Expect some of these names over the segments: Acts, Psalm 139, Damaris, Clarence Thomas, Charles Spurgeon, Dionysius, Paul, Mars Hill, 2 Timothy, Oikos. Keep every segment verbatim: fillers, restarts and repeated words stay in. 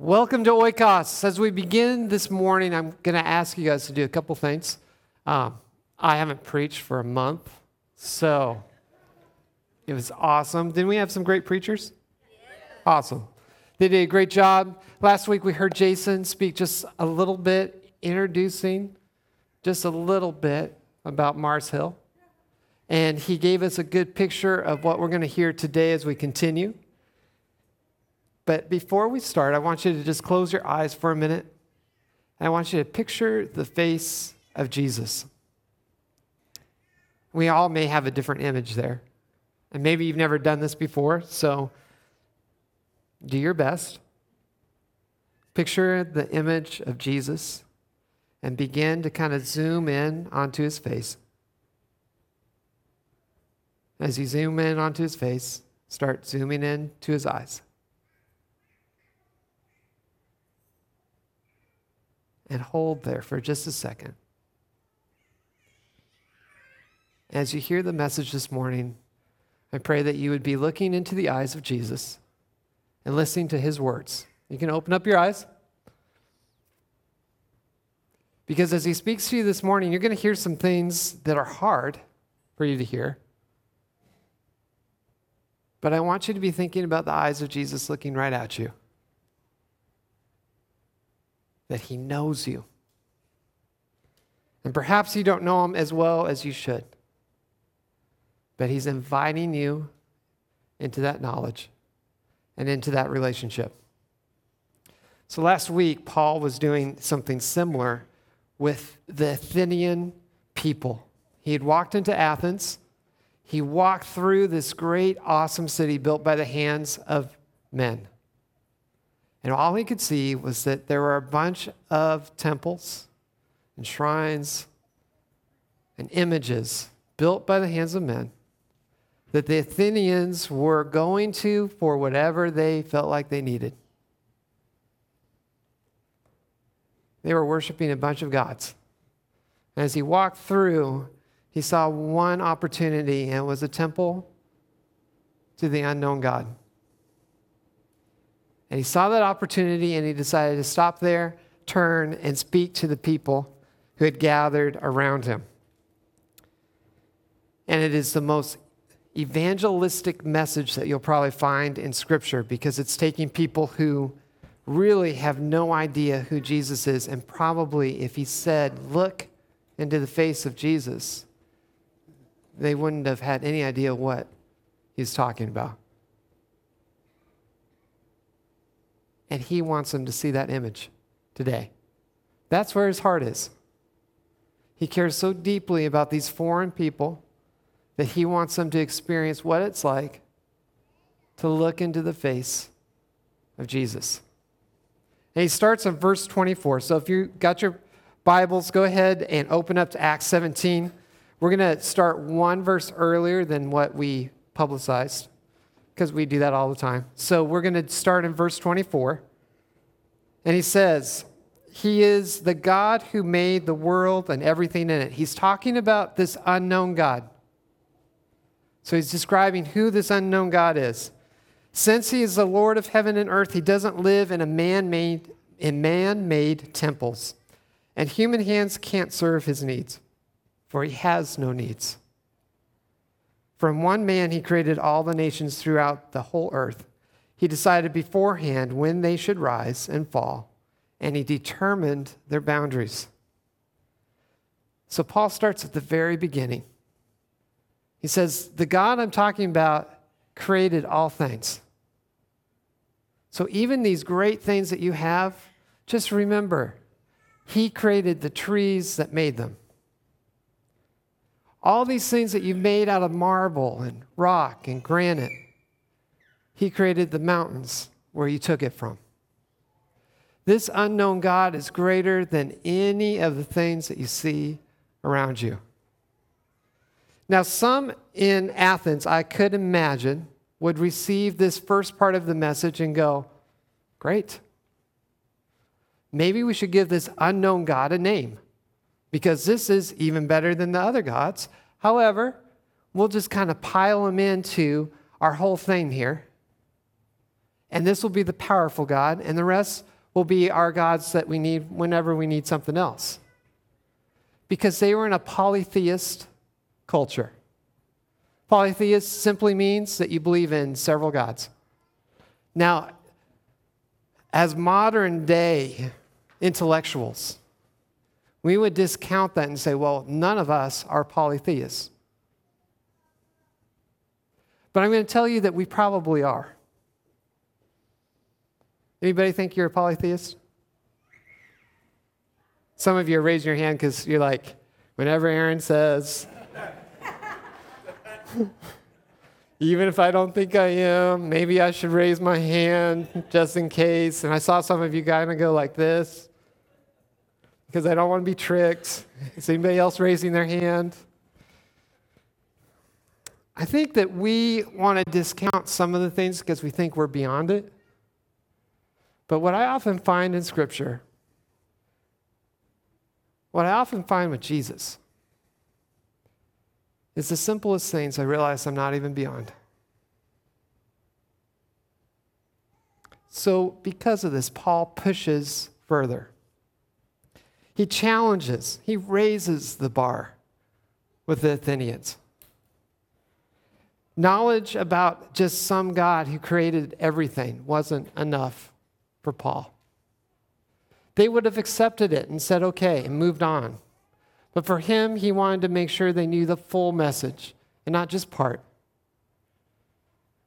Welcome to Oikos. As we begin this morning, I'm going to ask you guys to do a couple things. Um, I haven't preached for a month, so it was awesome. Didn't we have some great preachers? Awesome. They did a great job. Last week we heard Jason speak just a little bit, introducing just a little bit about Mars Hill. And he gave us a good picture of what we're going to hear today as we continue. But before we start, I want you to just close your eyes for a minute. And I want you to picture the face of Jesus. We all may have a different image there. And maybe you've never done this before, so do your best. Picture the image of Jesus and begin to kind of zoom in onto his face. As you zoom in onto his face, start zooming in to his eyes. And hold there for just a second. As you hear the message this morning, I pray that you would be looking into the eyes of Jesus and listening to his words. You can open up your eyes. Because as he speaks to you this morning, you're going to hear some things that are hard for you to hear. But I want you to be thinking about the eyes of Jesus looking right at you. That he knows you. And perhaps you don't know him as well as you should. But he's inviting you into that knowledge and into that relationship. So last week, Paul was doing something similar with the Athenian people. He had walked into Athens. He walked through this great, awesome city built by the hands of men. And all he could see was that there were a bunch of temples and shrines and images built by the hands of men that the Athenians were going to for whatever they felt like they needed. They were worshiping a bunch of gods. And as he walked through, he saw one opportunity, and it was a temple to the unknown God. And he saw that opportunity, and he decided to stop there, turn, and speak to the people who had gathered around him. And it is the most evangelistic message that you'll probably find in Scripture, because it's taking people who really have no idea who Jesus is, and probably if he said, look into the face of Jesus, they wouldn't have had any idea what he's talking about. And he wants them to see that image today. That's where his heart is. He cares so deeply about these foreign people that he wants them to experience what it's like to look into the face of Jesus. And he starts in verse twenty-four. So if you got your Bibles, go ahead and open up to Acts seventeen. We're going to start one verse earlier than what we publicized, because we do that all the time. So we're going to start in verse twenty-four. And he says, he is the God who made the world and everything in it. He's talking about this unknown God. So he's describing who this unknown God is. Since he is the Lord of heaven and earth, he doesn't live in a man-made in man-made temples. And human hands can't serve his needs, for he has no needs. From one man, he created all the nations throughout the whole earth. He decided beforehand when they should rise and fall, and he determined their boundaries. So Paul starts at the very beginning. He says, the God I'm talking about created all things. So even these great things that you have, just remember, he created the trees that made them. All these things that you've made out of marble and rock and granite, he created the mountains where you took it from. This unknown God is greater than any of the things that you see around you. Now, some in Athens, I could imagine, would receive this first part of the message and go, great. Maybe we should give this unknown God a name, because this is even better than the other gods. However, we'll just kind of pile them into our whole thing here. And this will be the powerful God, and the rest will be our gods that we need whenever we need something else. Because they were in a polytheist culture. Polytheist simply means that you believe in several gods. Now, as modern day intellectuals, we would discount that and say, well, none of us are polytheists. But I'm going to tell you that we probably are. Anybody think you're a polytheist? Some of you are raising your hand because you're like, whenever Aaron says, even if I don't think I am, maybe I should raise my hand just in case. And I saw some of you guys go like this because I don't want to be tricked. Is anybody else raising their hand? I think that we want to discount some of the things because we think we're beyond it. But what I often find in Scripture, what I often find with Jesus, is the simplest things I realize I'm not even beyond. So because of this, Paul pushes further. He challenges, he raises the bar with the Athenians. Knowledge about just some God who created everything wasn't enough for Paul. They would have accepted it and said, okay, and moved on. But for him, he wanted to make sure they knew the full message and not just part.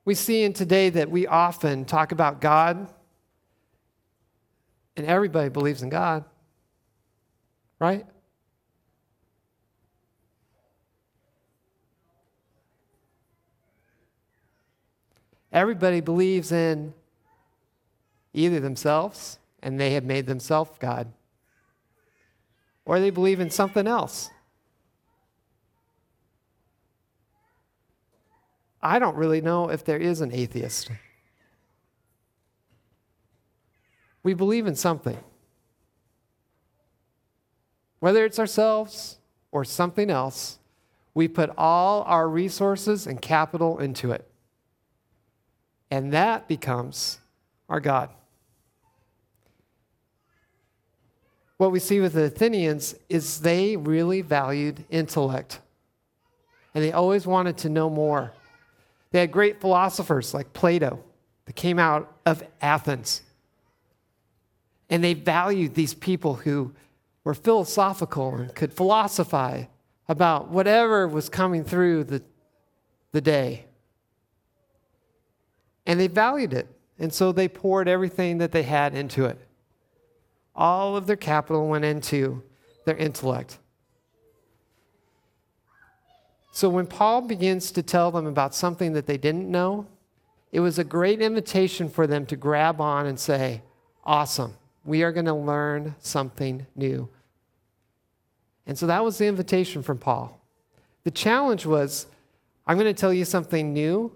We see in today that we often talk about God, and everybody believes in God, right? Everybody believes in either themselves, and they have made themselves God, or they believe in something else. I don't really know if there is an atheist. We believe in something, whether it's ourselves or something else. We put all our resources and capital into it, and that becomes our God. What we see with the Athenians is they really valued intellect, and they always wanted to know more. They had great philosophers like Plato that came out of Athens, and they valued these people who were philosophical and could philosophize about whatever was coming through the, the day. And they valued it, and so they poured everything that they had into it. All of their capital went into their intellect. So when Paul begins to tell them about something that they didn't know, it was a great invitation for them to grab on and say, awesome, we are going to learn something new. And so that was the invitation from Paul. The challenge was, I'm going to tell you something new,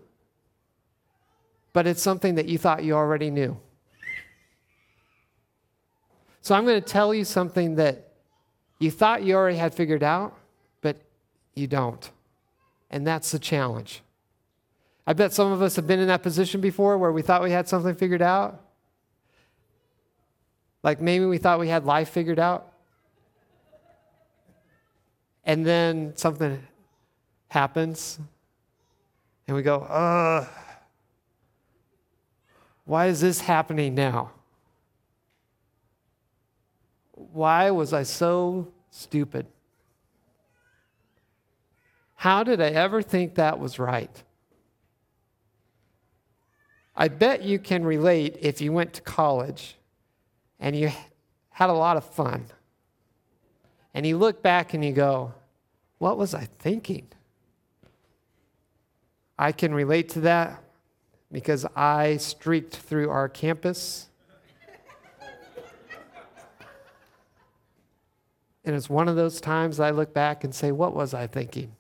but it's something that you thought you already knew. So I'm going to tell you something that you thought you already had figured out, but you don't. And that's the challenge. I bet some of us have been in that position before where we thought we had something figured out. Like maybe we thought we had life figured out. And then something happens. And we go, ugh, why is this happening now? Why was I so stupid? How did I ever think that was right? I bet you can relate if you went to college and you had a lot of fun. And you look back and you go, what was I thinking? I can relate to that because I streaked through our campus. And it's one of those times I look back and say, what was I thinking?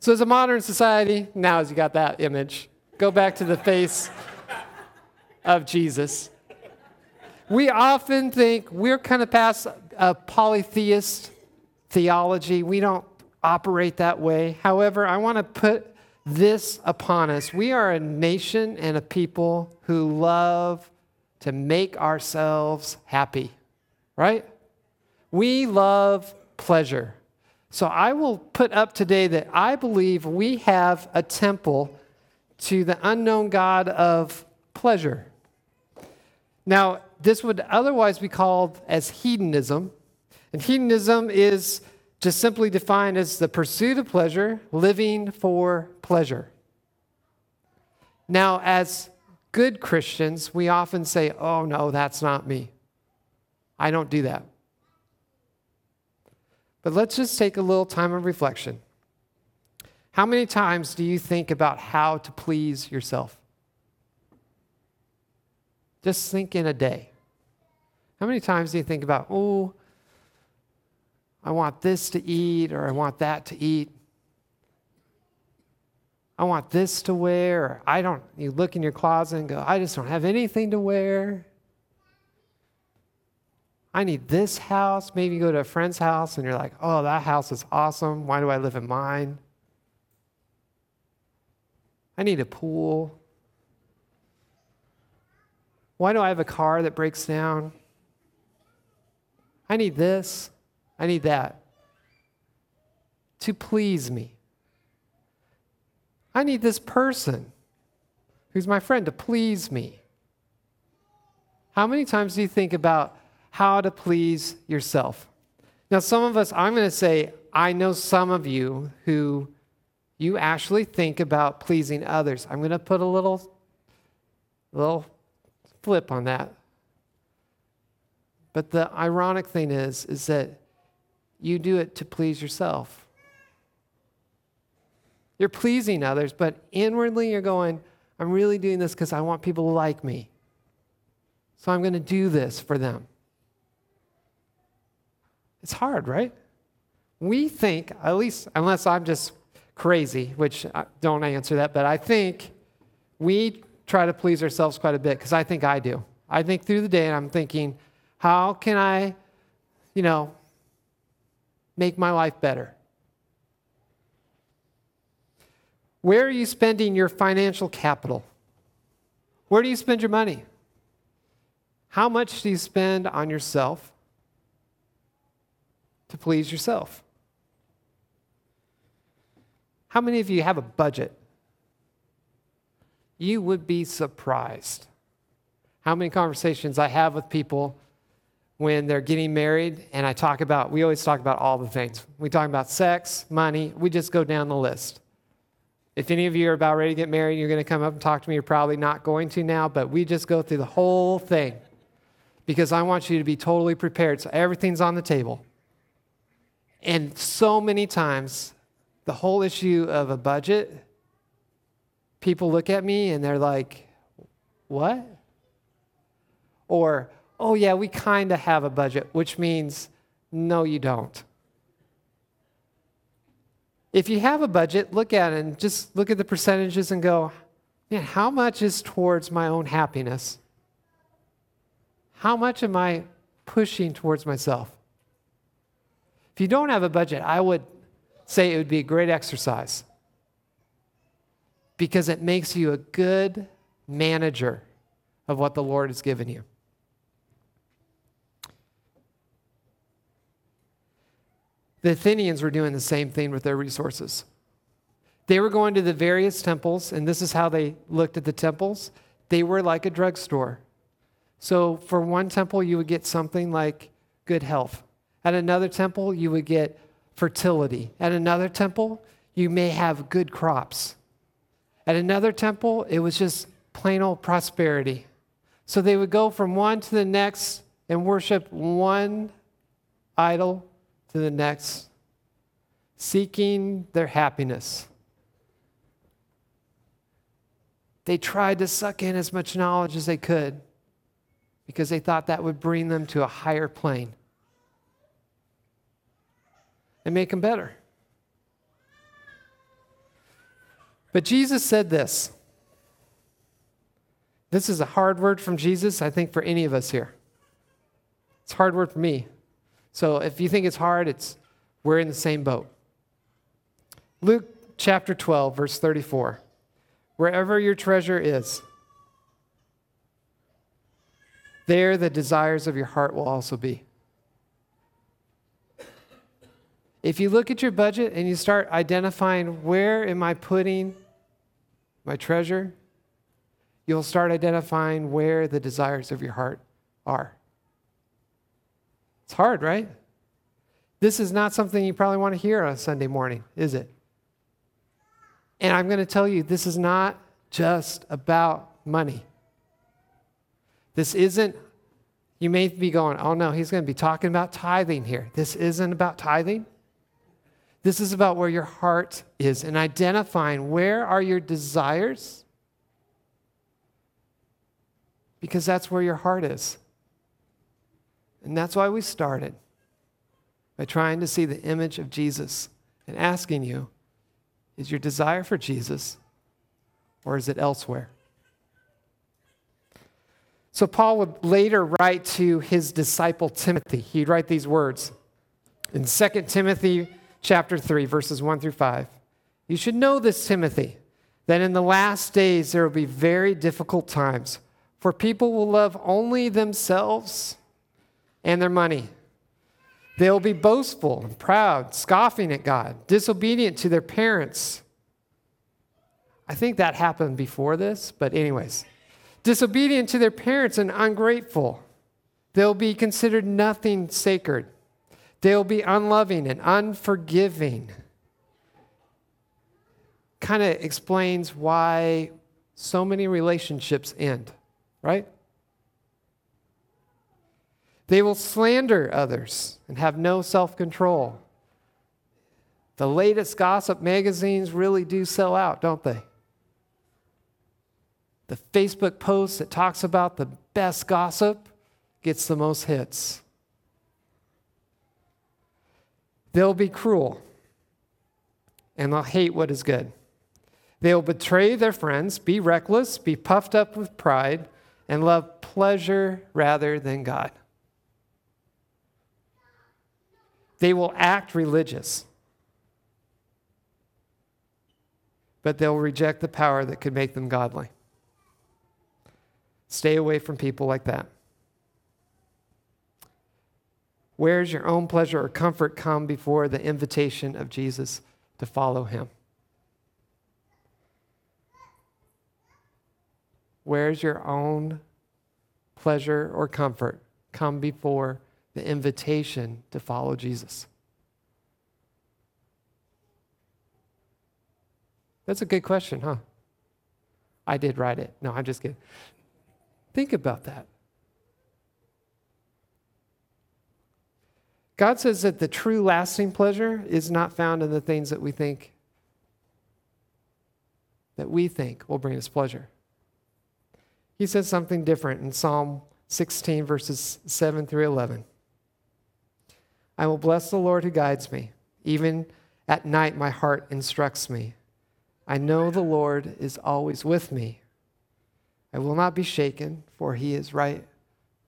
So as a modern society, now as you got that image, go back to the face of Jesus. We often think we're kind of past a polytheist theology. We don't operate that way. However, I want to put this upon us. We are a nation and a people who love to make ourselves happy, right? We love pleasure. So I will put up today that I believe we have a temple to the unknown God of pleasure. Now, this would otherwise be called as hedonism. And hedonism is just simply defined as the pursuit of pleasure, living for pleasure. Now, as good Christians, we often say, oh, no, that's not me. I don't do that. But let's just take a little time of reflection. How many times do you think about how to please yourself? Just think in a day. How many times do you think about, oh, I want this to eat, or I want that to eat. I want this to wear, or I don't, you look in your closet and go, I just don't have anything to wear. I need this house. Maybe you go to a friend's house and you're like, oh, that house is awesome. Why do I live in mine? I need a pool. Why do I have a car that breaks down? I need this. I need that. To please me. I need this person who's my friend to please me. How many times do you think about how to please yourself? Now, some of us, I'm going to say, I know some of you who you actually think about pleasing others. I'm going to put a little, little flip on that. But the ironic thing is, is that you do it to please yourself. You're pleasing others, but inwardly you're going, I'm really doing this because I want people to like me. So I'm going to do this for them. It's hard, right? We think, at least, unless I'm just crazy, which I don't answer that, but I think we try to please ourselves quite a bit, because I think I do. I think through the day, and I'm thinking, how can I, you know, make my life better? Where are you spending your financial capital? Where do you spend your money? How much do you spend on yourself? To please yourself. How many of you have a budget? You would be surprised how many conversations I have with people when they're getting married, and I talk about, we always talk about all the things. We talk about sex, money, we just go down the list. If any of you are about ready to get married, you're going to come up and talk to me, you're probably not going to now, but we just go through the whole thing because I want you to be totally prepared, so everything's on the table. And so many times, the whole issue of a budget, people look at me and they're like, what? Or, oh yeah, we kind of have a budget, which means, no, you don't. If you have a budget, look at it and just look at the percentages and go, man, how much is towards my own happiness? How much am I pushing towards myself? If you don't have a budget, I would say it would be a great exercise because it makes you a good manager of what the Lord has given you. The Athenians were doing the same thing with their resources. They were going to the various temples, and this is how they looked at the temples. They were like a drugstore. So for one temple, you would get something like good health. At another temple, you would get fertility. At another temple, you may have good crops. At another temple, it was just plain old prosperity. So they would go from one to the next and worship one idol to the next, seeking their happiness. They tried to suck in as much knowledge as they could because they thought that would bring them to a higher plane and make them better. But Jesus said this. This is a hard word from Jesus, I think, for any of us here. It's a hard word for me. So if you think it's hard, it's We're in the same boat. Luke chapter twelve, verse thirty-four. Wherever your treasure is, there the desires of your heart will also be. If you look at your budget and you start identifying where am I putting my treasure, you'll start identifying where the desires of your heart are. It's hard, right? This is not something you probably want to hear on a Sunday morning, is it? And I'm going to tell you, this is not just about money. This isn't, you may be going, oh no, he's going to be talking about tithing here. This isn't about tithing. This is about where your heart is and identifying where are your desires, because that's where your heart is. And that's why we started by trying to see the image of Jesus and asking you, is your desire for Jesus or is it elsewhere? So Paul would later write to his disciple Timothy. He'd write these words in Second Timothy chapter three, verses one through five. You should know this, Timothy, that in the last days there will be very difficult times, for people will love only themselves and their money. They will be boastful and proud, scoffing at God, disobedient to their parents. I think that happened before this, but anyways. Disobedient to their parents and ungrateful. They will be considered nothing sacred. They will be unloving and unforgiving. Kind of explains why so many relationships end, right? They will slander others and have no self-control. The latest gossip magazines really do sell out, don't they? The Facebook post that talks about the best gossip gets the most hits. They'll be cruel, and they'll hate what is good. They'll betray their friends, be reckless, be puffed up with pride, and love pleasure rather than God. They will act religious, but they'll reject the power that could make them godly. Stay away from people like that. Where's your own pleasure or comfort come before the invitation of Jesus to follow him? Where's your own pleasure or comfort come before the invitation to follow Jesus? That's a good question, huh? I did write it. No, I'm just kidding. Think about that. God says that the true lasting pleasure is not found in the things that we think that we think will bring us pleasure. He says something different in Psalm sixteen, verses seven through eleven. I will bless the Lord who guides me. Even at night my heart instructs me. I know the Lord is always with me. I will not be shaken, for he is right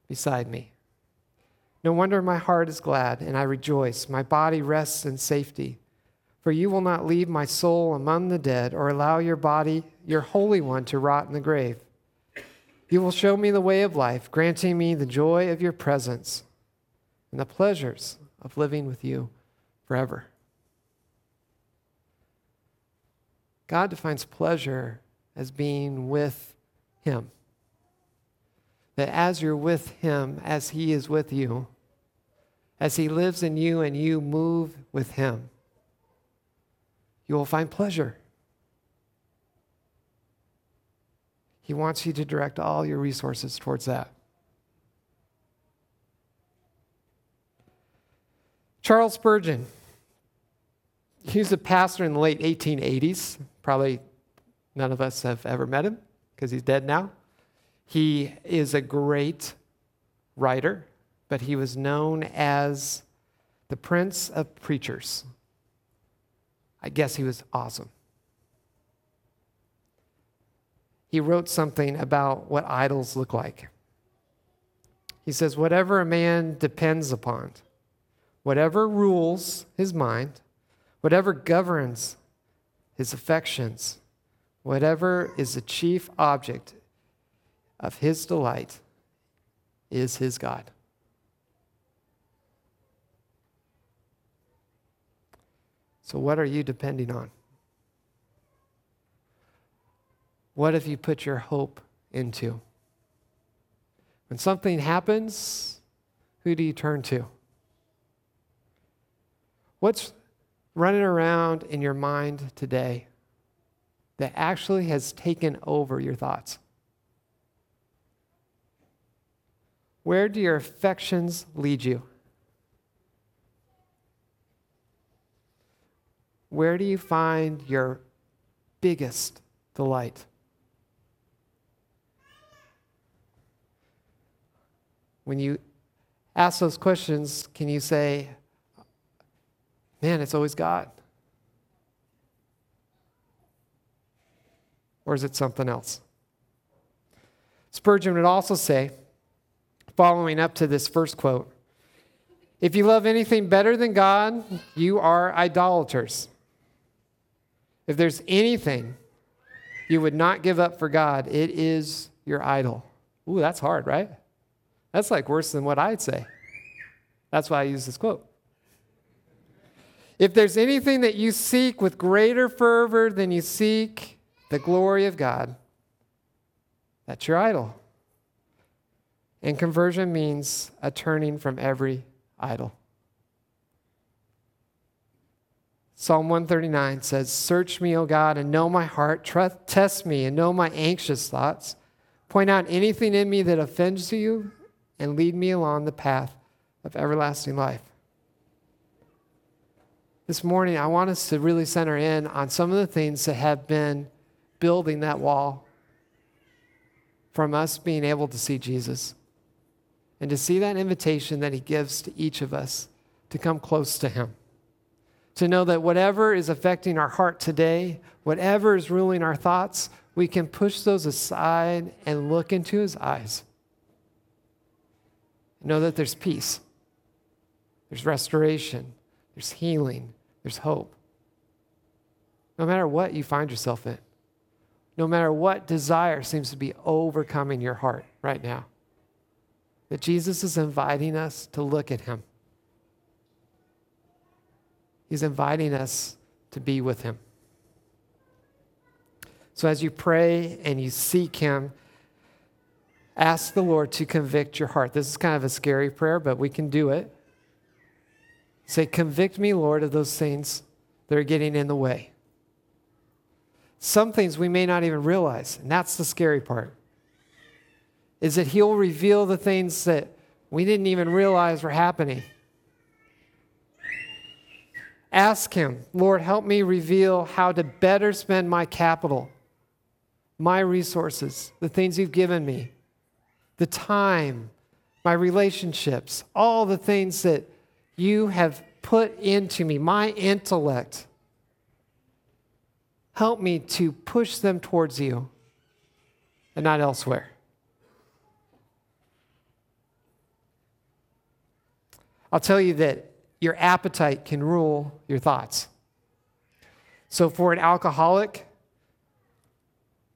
beside me. No wonder my heart is glad and I rejoice. My body rests in safety. For you will not leave my soul among the dead or allow your body, your Holy One, to rot in the grave. You will show me the way of life, granting me the joy of your presence and the pleasures of living with you forever. God defines pleasure as being with him. That as you're with him, as he is with you, as he lives in you and you move with him, you will find pleasure. He wants you to direct all your resources towards that. Charles Spurgeon, he was a pastor in the late eighteen eighties. Probably none of us have ever met him because he's dead now. He is a great writer, but he was known as the Prince of Preachers. I guess he was awesome. He wrote something about what idols look like. He says, whatever a man depends upon, whatever rules his mind, whatever governs his affections, whatever is the chief object of his delight is his God. So what are you depending on? What have you put your hope into? When something happens, who do you turn to? What's running around in your mind today that actually has taken over your thoughts? Where do your affections lead you? Where do you find your biggest delight? When you ask those questions, can you say, man, it's always God? Or is it something else? Spurgeon would also say, following up to this first quote, if you love anything better than God, you are idolaters. If there's anything you would not give up for God, it is your idol. Ooh, that's hard, right? That's like worse than what I'd say. That's why I use this quote. If there's anything that you seek with greater fervor than you seek the glory of God, that's your idol. And conversion means a turning from every idol. Psalm one thirty-nine says, search me, O God, and know my heart. Trust, test me and know my anxious thoughts. Point out anything in me that offends you, and lead me along the path of everlasting life. This morning, I want us to really center in on some of the things that have been building that wall from us being able to see Jesus and to see that invitation that he gives to each of us to come close to him, to know that whatever is affecting our heart today, whatever is ruling our thoughts, we can push those aside and look into his eyes. Know that there's peace, there's restoration, there's healing, there's hope. No matter what you find yourself in, no matter what desire seems to be overcoming your heart right now, that Jesus is inviting us to look at him. He's inviting us to be with him. So as you pray and you seek him, ask the Lord to convict your heart. This is kind of a scary prayer, but we can do it. Say, convict me, Lord, of those things that are getting in the way. Some things we may not even realize, and that's the scary part, is that he'll reveal the things that we didn't even realize were happening. Ask him, Lord, help me reveal how to better spend my capital, my resources, the things you've given me, the time, my relationships, all the things that you have put into me, my intellect. Help me to push them towards you and not elsewhere. I'll tell you that your appetite can rule your thoughts. So for an alcoholic,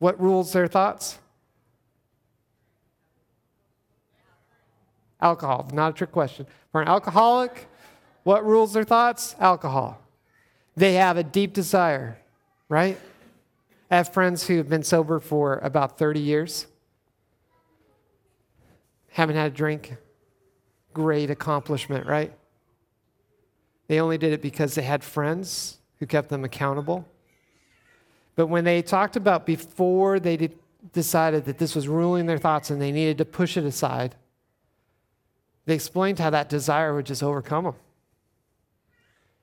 what rules their thoughts? Alcohol, not a trick question. For an alcoholic, what rules their thoughts? Alcohol. They have a deep desire, right? I have friends who have been sober for about thirty years. Haven't had a drink. Great accomplishment, right? They only did it because they had friends who kept them accountable. But when they talked about before they did, decided that this was ruling their thoughts and they needed to push it aside, they explained how that desire would just overcome them.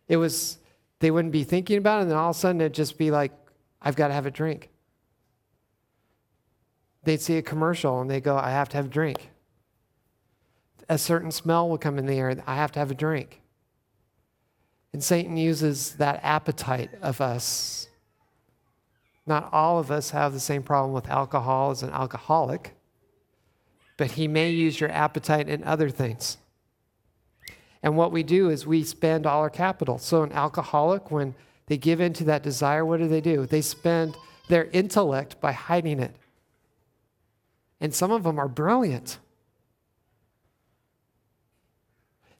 It was, they wouldn't be thinking about it, and then all of a sudden it'd just be like, I've got to have a drink. They'd see a commercial, and they go, I have to have a drink. A certain smell will come in the air, I have to have a drink. And Satan uses that appetite of us. Not all of us have the same problem with alcohol as an alcoholic, but he may use your appetite in other things. And what we do is we spend all our capital. So an alcoholic, when they give in to that desire, what do they do? They spend their intellect by hiding it. And some of them are brilliant.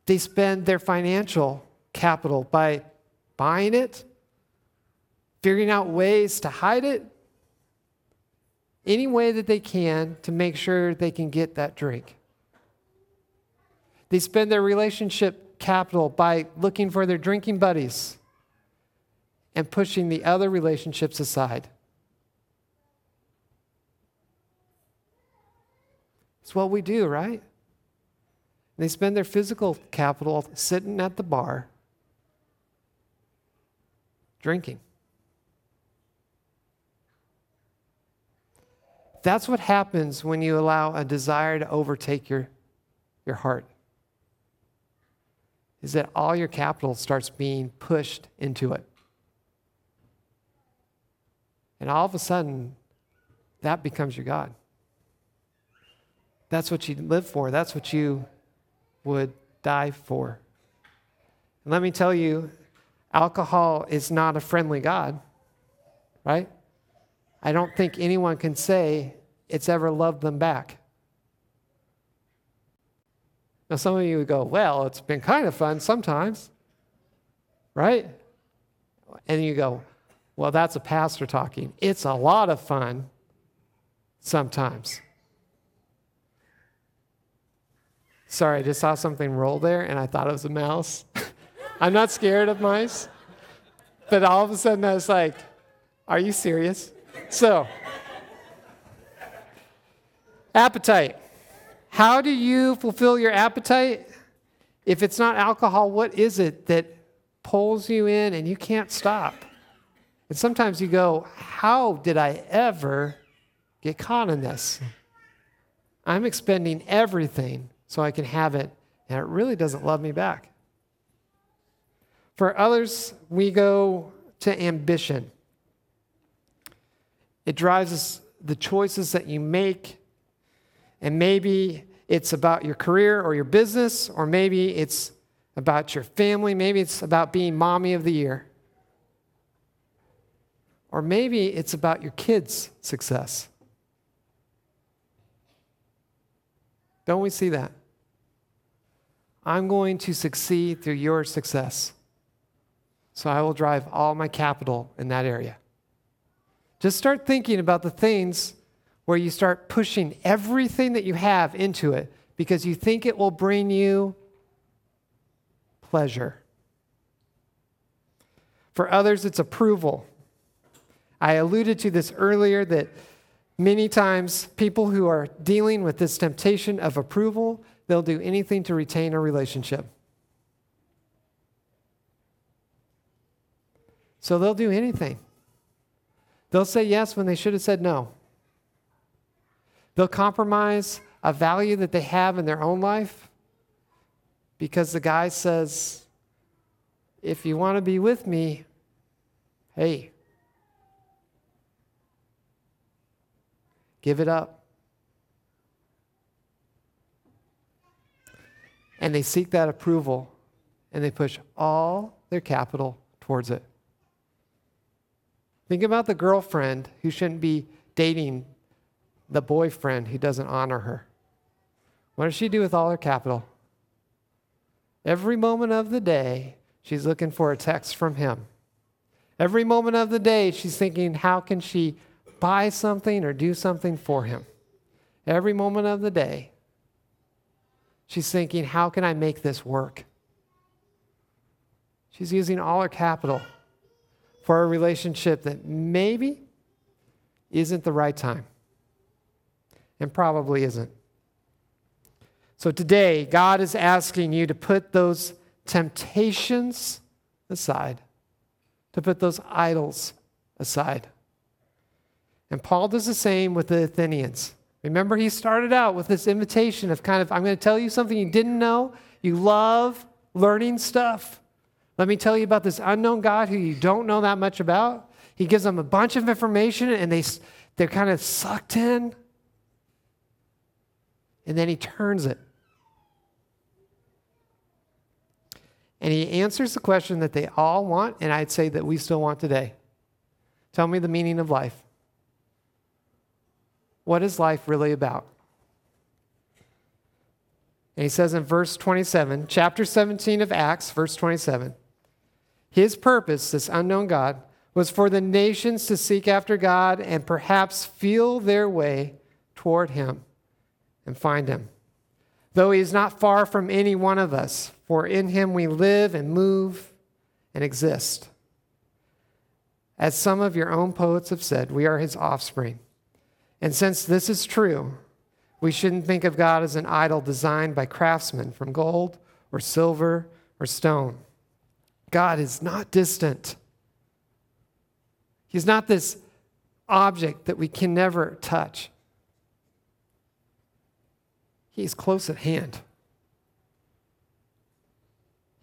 They spend their financial capital by buying it, figuring out ways to hide it, any way that they can to make sure they can get that drink. They spend their relationship capital by looking for their drinking buddies and pushing the other relationships aside. It's what we do, right? And they spend their physical capital sitting at the bar, drinking. That's what happens when you allow a desire to overtake your, your heart, is that all your capital starts being pushed into it. And all of a sudden, that becomes your God. That's what you live for. That's what you would die for. And let me tell you, alcohol is not a friendly God, right? I don't think anyone can say it's ever loved them back. Now, some of you would go, well, it's been kind of fun sometimes, right? And you go, well, that's a pastor talking. It's a lot of fun sometimes. Sorry, I just saw something roll there, and I thought it was a mouse. I'm not scared of mice. But all of a sudden, I was like, are you serious? So, appetite. How do you fulfill your appetite? If it's not alcohol, what is it that pulls you in and you can't stop? And sometimes you go, how did I ever get caught in this? I'm expending everything so I can have it, and it really doesn't love me back. For others, we go to ambition. It drives us, the choices that you make, and maybe it's about your career or your business, or maybe it's about your family, maybe it's about being mommy of the year. Or maybe it's about your kids' success. Don't we see that? I'm going to succeed through your success. So I will drive all my capital in that area. Just start thinking about the things where you start pushing everything that you have into it because you think it will bring you pleasure. For others, it's approval. I alluded to this earlier that many times people who are dealing with this temptation of approval, they'll do anything to retain a relationship. So they'll do anything. They'll say yes when they should have said no. They'll compromise a value that they have in their own life because the guy says, if you want to be with me, hey, give it up. And they seek that approval, and they push all their capital towards it. Think about the girlfriend who shouldn't be dating the boyfriend who doesn't honor her. What does she do with all her capital? Every moment of the day, she's looking for a text from him. Every moment of the day, she's thinking, how can she buy something or do something for him? Every moment of the day, she's thinking, how can I make this work? She's using all her capital for a relationship that maybe isn't the right time and probably isn't. So today, God is asking you to put those temptations aside, to put those idols aside. And Paul does the same with the Athenians. Remember, he started out with this invitation of kind of, I'm going to tell you something you didn't know. You love learning stuff. Let me tell you about this unknown God who you don't know that much about. He gives them a bunch of information, and they, they're kind of sucked in. And then he turns it. And he answers the question that they all want, and I'd say that we still want today. Tell me the meaning of life. What is life really about? And he says in verse twenty-seven, chapter seventeen of Acts, verse twenty-seven, his purpose, this unknown God, was for the nations to seek after God and perhaps feel their way toward him and find him. Though he is not far from any one of us, for in him we live and move and exist. As some of your own poets have said, we are his offspring. And since this is true, we shouldn't think of God as an idol designed by craftsmen from gold or silver or stone. God is not distant. He's not this object that we can never touch. He's close at hand.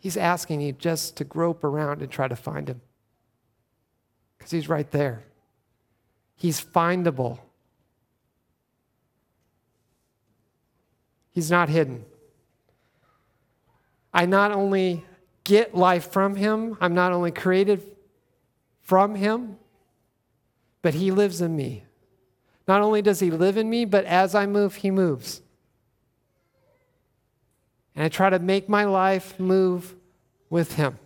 He's asking you just to grope around and try to find him, because he's right there. He's findable. He's not hidden. I not only get life from him, I'm not only created from him, but he lives in me. Not only does he live in me, but as I move, he moves. And I try to make my life move with him,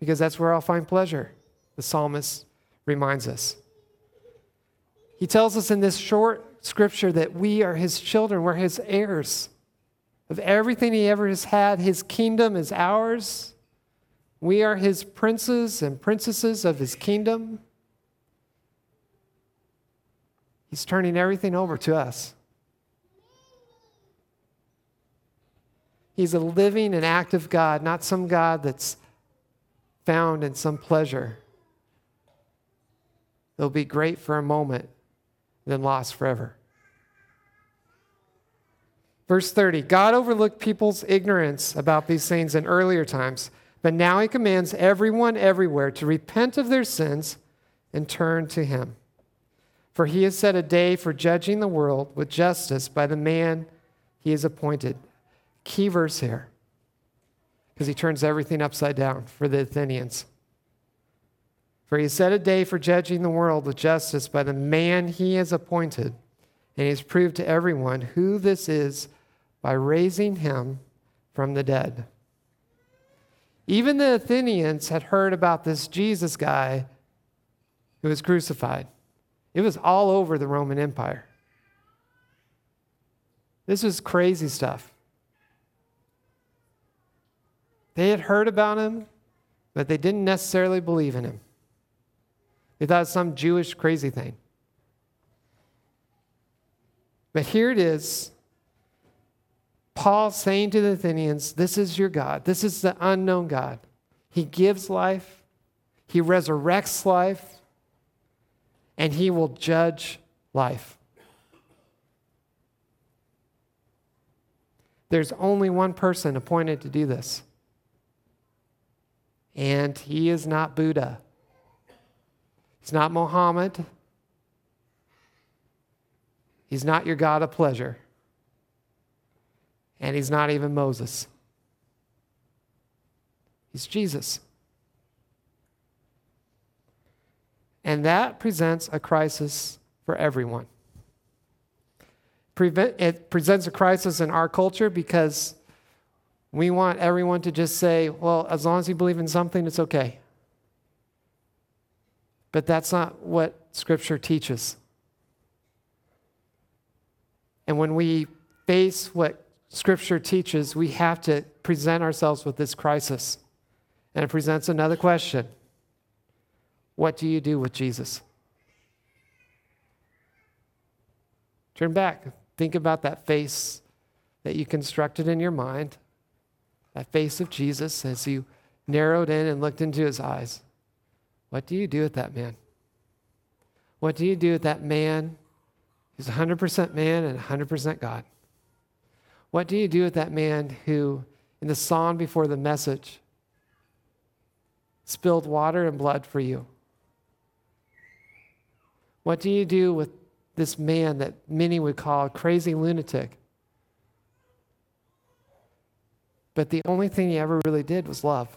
because that's where I'll find pleasure, the psalmist reminds us. He tells us in this short scripture that we are his children, we're his heirs. Of everything he ever has had, his kingdom is ours. We are his princes and princesses of his kingdom. He's turning everything over to us. He's a living and active God, not some God that's found in some pleasure. It'll be great for a moment, then lost forever. Verse thirty, God overlooked people's ignorance about these things in earlier times, but now he commands everyone everywhere to repent of their sins and turn to him. For he has set a day for judging the world with justice by the man he has appointed. Key verse here, because he turns everything upside down for the Athenians. For he has set a day for judging the world with justice by the man he has appointed, and he has proved to everyone who this is by raising him from the dead. Even the Athenians had heard about this Jesus guy who was crucified. It was all over the Roman Empire. This was crazy stuff. They had heard about him, but they didn't necessarily believe in him. They thought it was some Jewish crazy thing. But here it is, Paul saying to the Athenians, this is your God. This is the unknown God. He gives life. He resurrects life. And he will judge life. There's only one person appointed to do this. And he is not Buddha. He's not Mohammed. He's not your God of pleasure. And he's not even Moses. He's Jesus. And that presents a crisis for everyone. It presents a crisis in our culture because we want everyone to just say, well, as long as you believe in something, it's okay. But that's not what Scripture teaches. And when we face what Scripture teaches, we have to present ourselves with this crisis. And it presents another question. What do you do with Jesus? Turn back. Think about that face that you constructed in your mind, that face of Jesus as you narrowed in and looked into his eyes. What do you do with that man? What do you do with that man who's one hundred percent man and one hundred percent God? What do you do with that man who, in the song before the message, spilled water and blood for you? What do you do with this man that many would call a crazy lunatic? But the only thing he ever really did was love.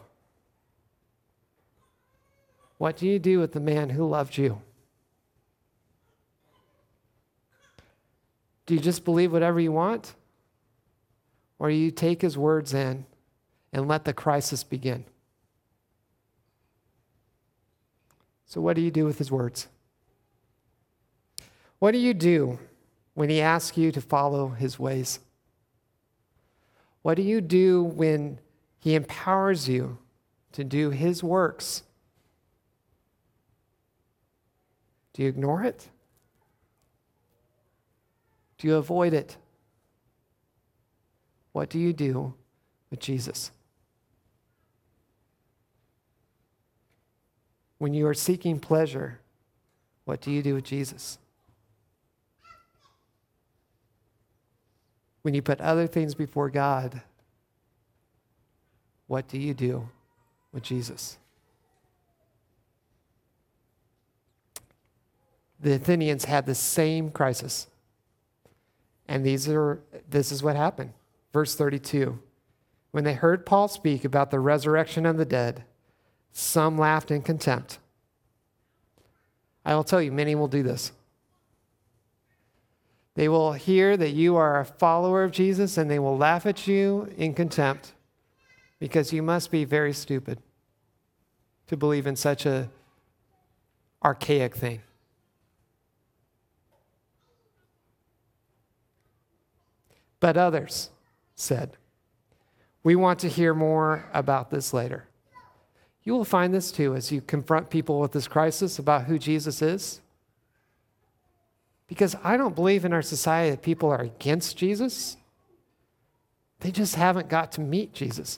What do you do with the man who loved you? Do you just believe whatever you want? Or you take his words in and let the crisis begin? So what do you do with his words? What do you do when he asks you to follow his ways? What do you do when he empowers you to do his works? Do you ignore it? Do you avoid it? What do you do with Jesus? When you are seeking pleasure, what do you do with Jesus? When you put other things before God, what do you do with Jesus? The Athenians had the same crisis. And these are this is what happened. Verse thirty-two. When they heard Paul speak about the resurrection of the dead, some laughed in contempt. I will tell you, many will do this. They will hear that you are a follower of Jesus, and they will laugh at you in contempt, because you must be very stupid to believe in such an archaic thing. But others said, we want to hear more about this later. You will find this too as you confront people with this crisis about who Jesus is. Because I don't believe in our society that people are against Jesus. They just haven't got to meet Jesus.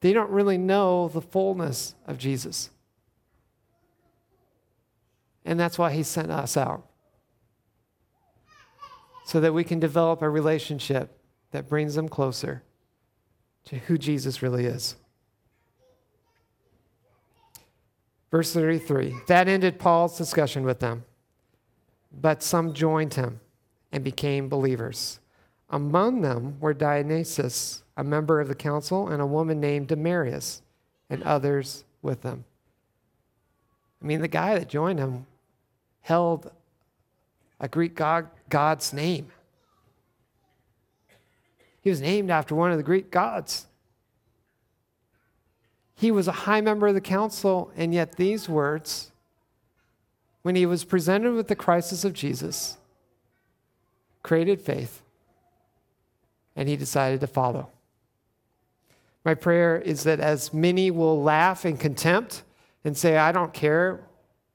They don't really know the fullness of Jesus. And that's why he sent us out, so that we can develop a relationship that brings them closer to who Jesus really is. Verse thirty-three, that ended Paul's discussion with them, but some joined him and became believers. Among them were Dionysius, a member of the council, and a woman named Damaris, and others with them. I mean, the guy that joined him held a Greek god, God's name. He was named after one of the Greek gods. He was a high member of the council, and yet these words, when he was presented with the crisis of Jesus, created faith, and he decided to follow. My prayer is that as many will laugh in contempt and say, I don't care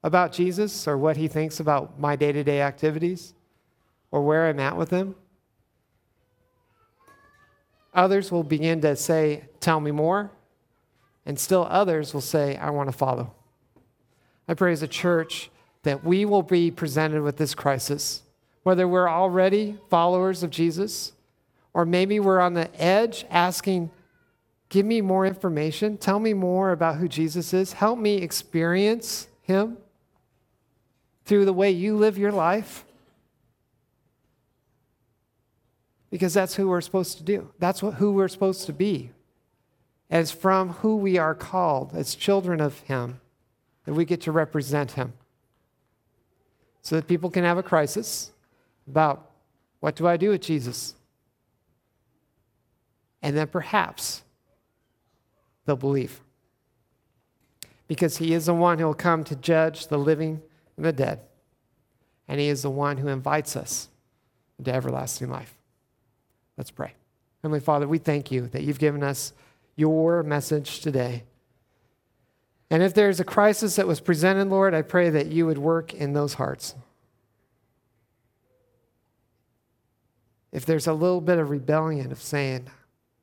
about Jesus or what he thinks about my day-to-day activities or where I'm at with him. Others will begin to say, tell me more. And still others will say, I want to follow. I pray as a church that we will be presented with this crisis, whether we're already followers of Jesus or maybe we're on the edge asking, give me more information. Tell me more about who Jesus is. Help me experience him through the way you live your life, because that's who we're supposed to do. That's what, who we're supposed to be. And it's from who we are called as children of him that we get to represent him, so that people can have a crisis about, what do I do with Jesus? And then perhaps they'll believe, because he is the one who will come to judge the living and the dead, and he is the one who invites us into everlasting life. Let's pray. Heavenly Father, we thank you that you've given us your message today. And if there's a crisis that was presented, Lord, I pray that you would work in those hearts. If there's a little bit of rebellion of saying,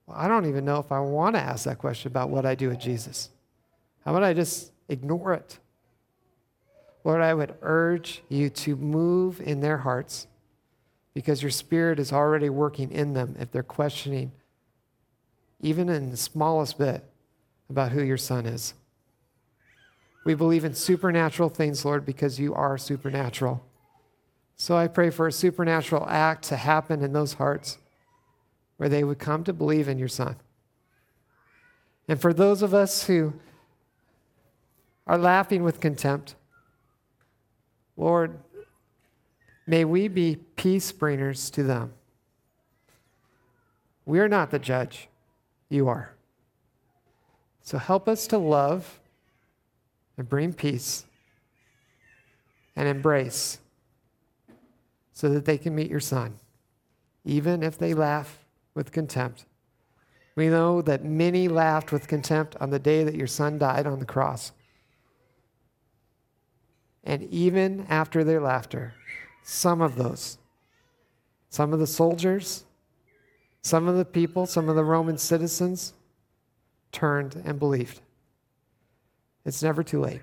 well, I don't even know if I want to ask that question about what I do with Jesus. How about I just ignore it? Lord, I would urge you to move in their hearts, because your Spirit is already working in them if they're questioning, even in the smallest bit, about who your Son is. We believe in supernatural things, Lord, because you are supernatural. So I pray for a supernatural act to happen in those hearts, where they would come to believe in your Son. And for those of us who are laughing with contempt, Lord, may we be peace bringers to them. We are not the judge. You are. So help us to love and bring peace and embrace so that they can meet your Son, even if they laugh with contempt. We know that many laughed with contempt on the day that your Son died on the cross. And even after their laughter, some of those, some of the soldiers, some of the people, some of the Roman citizens turned and believed. It's never too late. In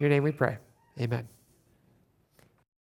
your name we pray. Amen.